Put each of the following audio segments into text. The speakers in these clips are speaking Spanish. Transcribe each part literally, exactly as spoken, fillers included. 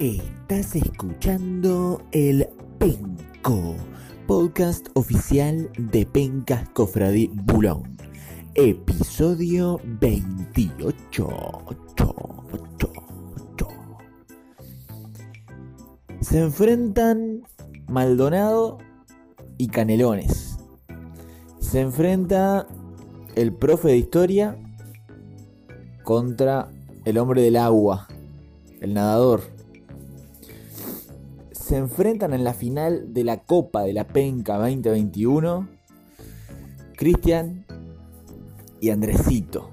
Estás escuchando el Penco, podcast oficial de Pencas Cofradí Bulón, episodio veintiocho. Se enfrentan Maldonado y Canelones. Se enfrenta el profe de historia contra el hombre del agua, el nadador. Se enfrentan en la final de la Copa de la Penca veinte veintiuno, Cristian y Andresito.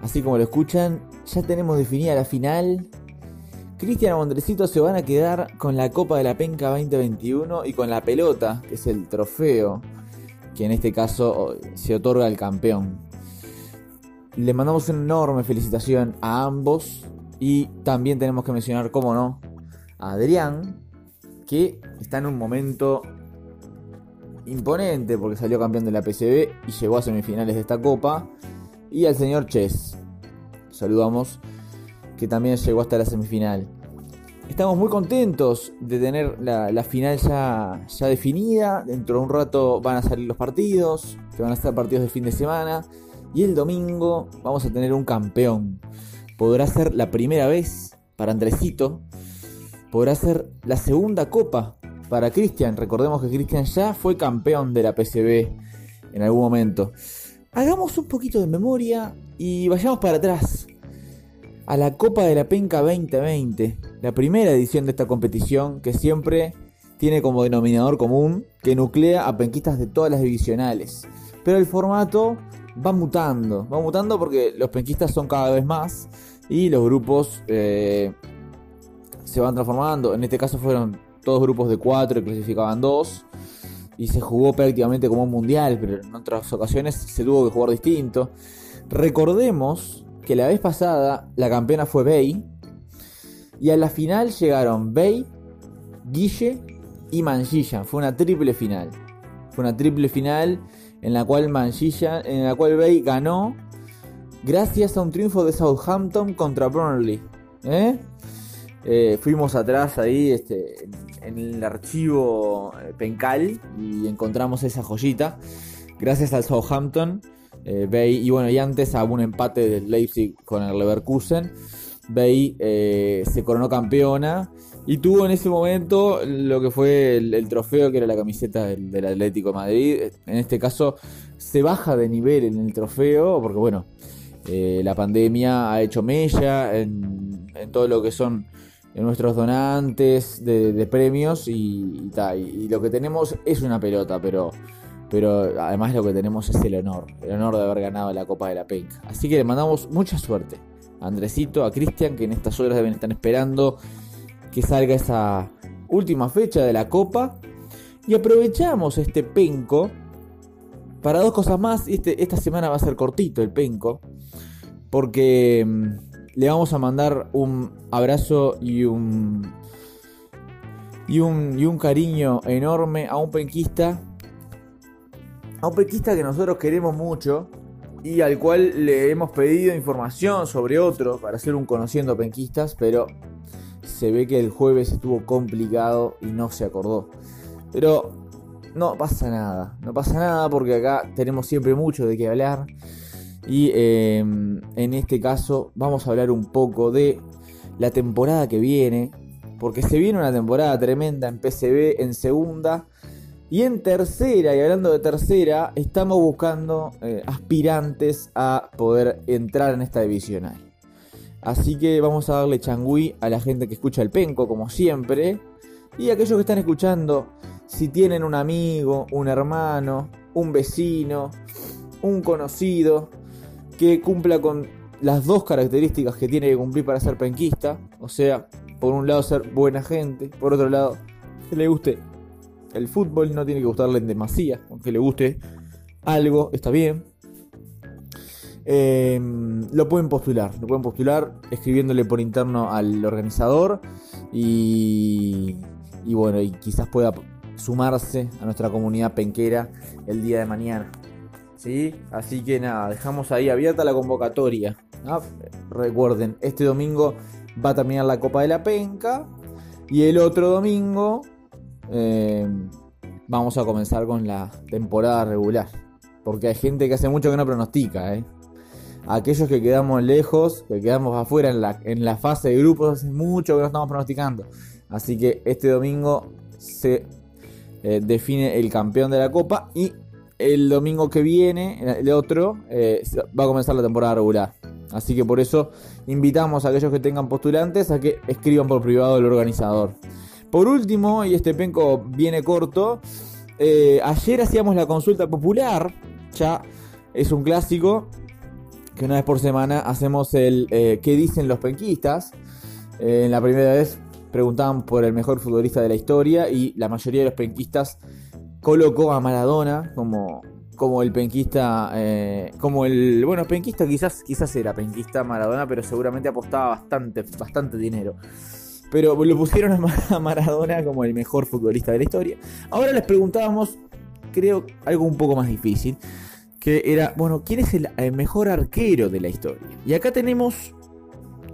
Así como lo escuchan, ya tenemos definida la final. Cristian o Andresito se van a quedar con la Copa de la Penca veinte veintiuno y con la pelota, que es el trofeo, que en este caso se otorga al campeón. Le mandamos una enorme felicitación a ambos y también tenemos que mencionar, cómo no, a Adrián, que está en un momento imponente porque salió campeón de la P C B y llegó a semifinales de esta Copa, y al señor Ches, saludamos, que también llegó hasta la semifinal. Estamos muy contentos de tener la, la final ya, ya definida. Dentro de un rato van a salir los partidos, que van a ser partidos de fin de semana, y el domingo vamos a tener un campeón. Podrá ser la primera vez para Andresito, podrá ser la segunda copa para Cristian. Recordemos que Cristian ya fue campeón de la P C B en algún momento. Hagamos un poquito de memoria y vayamos para atrás a la Copa de la Penca veinte veinte, la primera edición de esta competición, que siempre tiene como denominador común que nuclea a penquistas de todas las divisionales. Pero el formato va mutando, va mutando porque los penquistas son cada vez más y los grupos eh, se van transformando. En este caso fueron todos grupos de cuatro y clasificaban dos, y se jugó prácticamente como un mundial, pero en otras ocasiones se tuvo que jugar distinto. Recordemos que la vez pasada la campeona fue Bey, y a la final llegaron Bey, Guille y Manchilla. Fue una triple final. Fue una triple final en la cual Manchilla, en la cual Bey ganó gracias a un triunfo de Southampton contra Burnley. ¿Eh? Eh, fuimos atrás ahí este, en el archivo pencal y encontramos esa joyita. Gracias al Southampton, Eh, Bey, y bueno, y antes a un empate del Leipzig con el Leverkusen, Bey eh, se coronó campeona y tuvo en ese momento lo que fue el, el trofeo, que era la camiseta del, del Atlético de Madrid. En este caso se baja de nivel en el trofeo porque bueno, eh, la pandemia ha hecho mella en, en todo lo que son en nuestros donantes de, de premios y, y, ta, y, y lo que tenemos es una pelota, pero... Pero además lo que tenemos es el honor, el honor de haber ganado la Copa de la Penca. Así que le mandamos mucha suerte a Andresito, a Cristian, que en estas horas deben estar esperando que salga esa última fecha de la Copa. Y aprovechamos este penco para dos cosas más. Este, esta semana va a ser cortito el penco, porque le vamos a mandar un abrazo y un, y un, y un cariño enorme a un penquista. A un penquista que nosotros queremos mucho y al cual le hemos pedido información sobre otro para hacer un Conociendo Penquistas, pero se ve que el jueves estuvo complicado y no se acordó. Pero no pasa nada, no pasa nada porque acá tenemos siempre mucho de qué hablar y eh, en este caso vamos a hablar un poco de la temporada que viene, porque se viene una temporada tremenda en P C B, en segunda. Y en tercera, y hablando de tercera, estamos buscando eh, aspirantes a poder entrar en esta divisional. Así que vamos a darle changüí a la gente que escucha el penco, como siempre. Y a aquellos que están escuchando, si tienen un amigo, un hermano, un vecino, un conocido, que cumpla con las dos características que tiene que cumplir para ser penquista. O sea, por un lado ser buena gente, por otro lado que le guste el fútbol, no tiene que gustarle en demasía, aunque le guste algo, está bien. Eh, lo pueden postular, lo pueden postular escribiéndole por interno al organizador y, y bueno, y quizás pueda sumarse a nuestra comunidad penquera el día de mañana, ¿sí? Así que nada, dejamos ahí abierta la convocatoria, ¿no? Recuerden, este domingo va también a la Copa de la Penca. Y el otro domingo eh, vamos a comenzar con la temporada regular. Porque hay gente que hace mucho que no pronostica, ¿eh? Aquellos que quedamos lejos, que quedamos afuera en la, en la fase de grupos, hace mucho que no estamos pronosticando. Así que este domingo se eh, define el campeón de la Copa. Y el domingo que viene, el otro, eh, va a comenzar la temporada regular. Así que por eso invitamos a aquellos que tengan postulantes a que escriban por privado al organizador. Por último, y este penco viene corto, eh, ayer hacíamos la consulta popular. Ya es un clásico que una vez por semana hacemos el eh, ¿qué dicen los penquistas? Eh, en la primera vez preguntaban por el mejor futbolista de la historia y la mayoría de los penquistas colocó a Maradona como... como el penquista, eh, como el, bueno, penquista quizás, quizás era penquista Maradona, pero seguramente apostaba bastante, bastante dinero. Pero lo pusieron a, Mar- a Maradona como el mejor futbolista de la historia. Ahora les preguntábamos, creo, algo un poco más difícil, que era, bueno, ¿quién es el, el mejor arquero de la historia? Y acá tenemos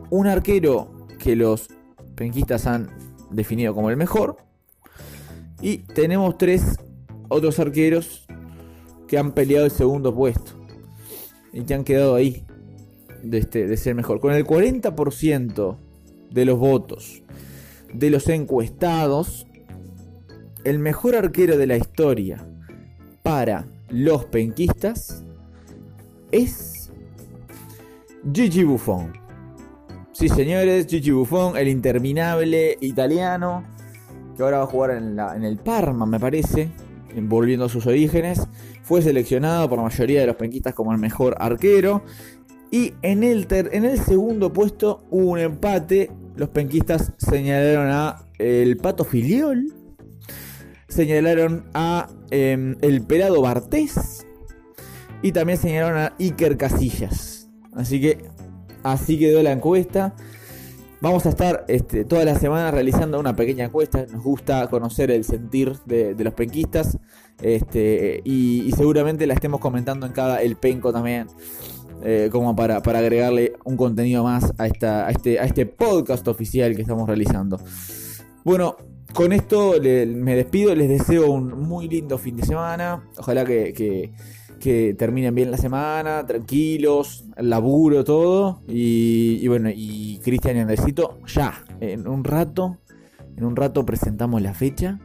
un arquero que los penquistas han definido como el mejor, y tenemos tres otros arqueros que han peleado el segundo puesto y que han quedado ahí de, este, de ser mejor. Con el cuarenta por ciento de los votos de los encuestados, el mejor arquero de la historia para los penquistas es Gigi Buffon. Sí, señores, Gigi Buffon, el interminable italiano, que ahora va a jugar en, la, en el Parma, me parece, volviendo a sus orígenes. Fue seleccionado por la mayoría de los penquistas como el mejor arquero. Y en el, ter- en el segundo puesto hubo un empate. Los penquistas señalaron a el Pato Filiol. Señalaron a eh, el Pelado Bartés. Y también señalaron a Iker Casillas. Así que así quedó la encuesta. Vamos a estar este, toda la semana realizando una pequeña encuesta. Nos gusta conocer el sentir de, de los penquistas. Este, y, y seguramente la estemos comentando en cada El Penco también. Eh, como para, para agregarle un contenido más a, esta, a, este, a este podcast oficial que estamos realizando. Bueno, con esto le, me despido. Les deseo un muy lindo fin de semana. Ojalá que... que que terminen bien la semana, tranquilos, laburo, todo. Y, y bueno, y Cristian y Andresito, ya, en un rato, en un rato presentamos la fecha.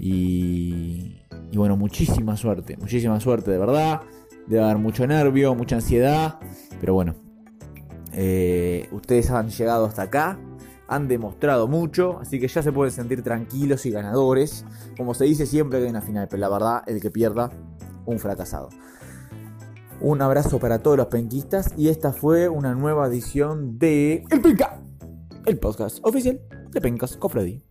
Y, y bueno, muchísima suerte, muchísima suerte, de verdad. Debe haber mucho nervio, mucha ansiedad. Pero bueno, eh, ustedes han llegado hasta acá, han demostrado mucho, así que ya se pueden sentir tranquilos y ganadores. Como se dice siempre que hay una final, pero la verdad, el que pierda... un fracasado. Un abrazo para todos los penquistas. Y esta fue una nueva edición de El Penca, el podcast oficial de Pencas Cofradí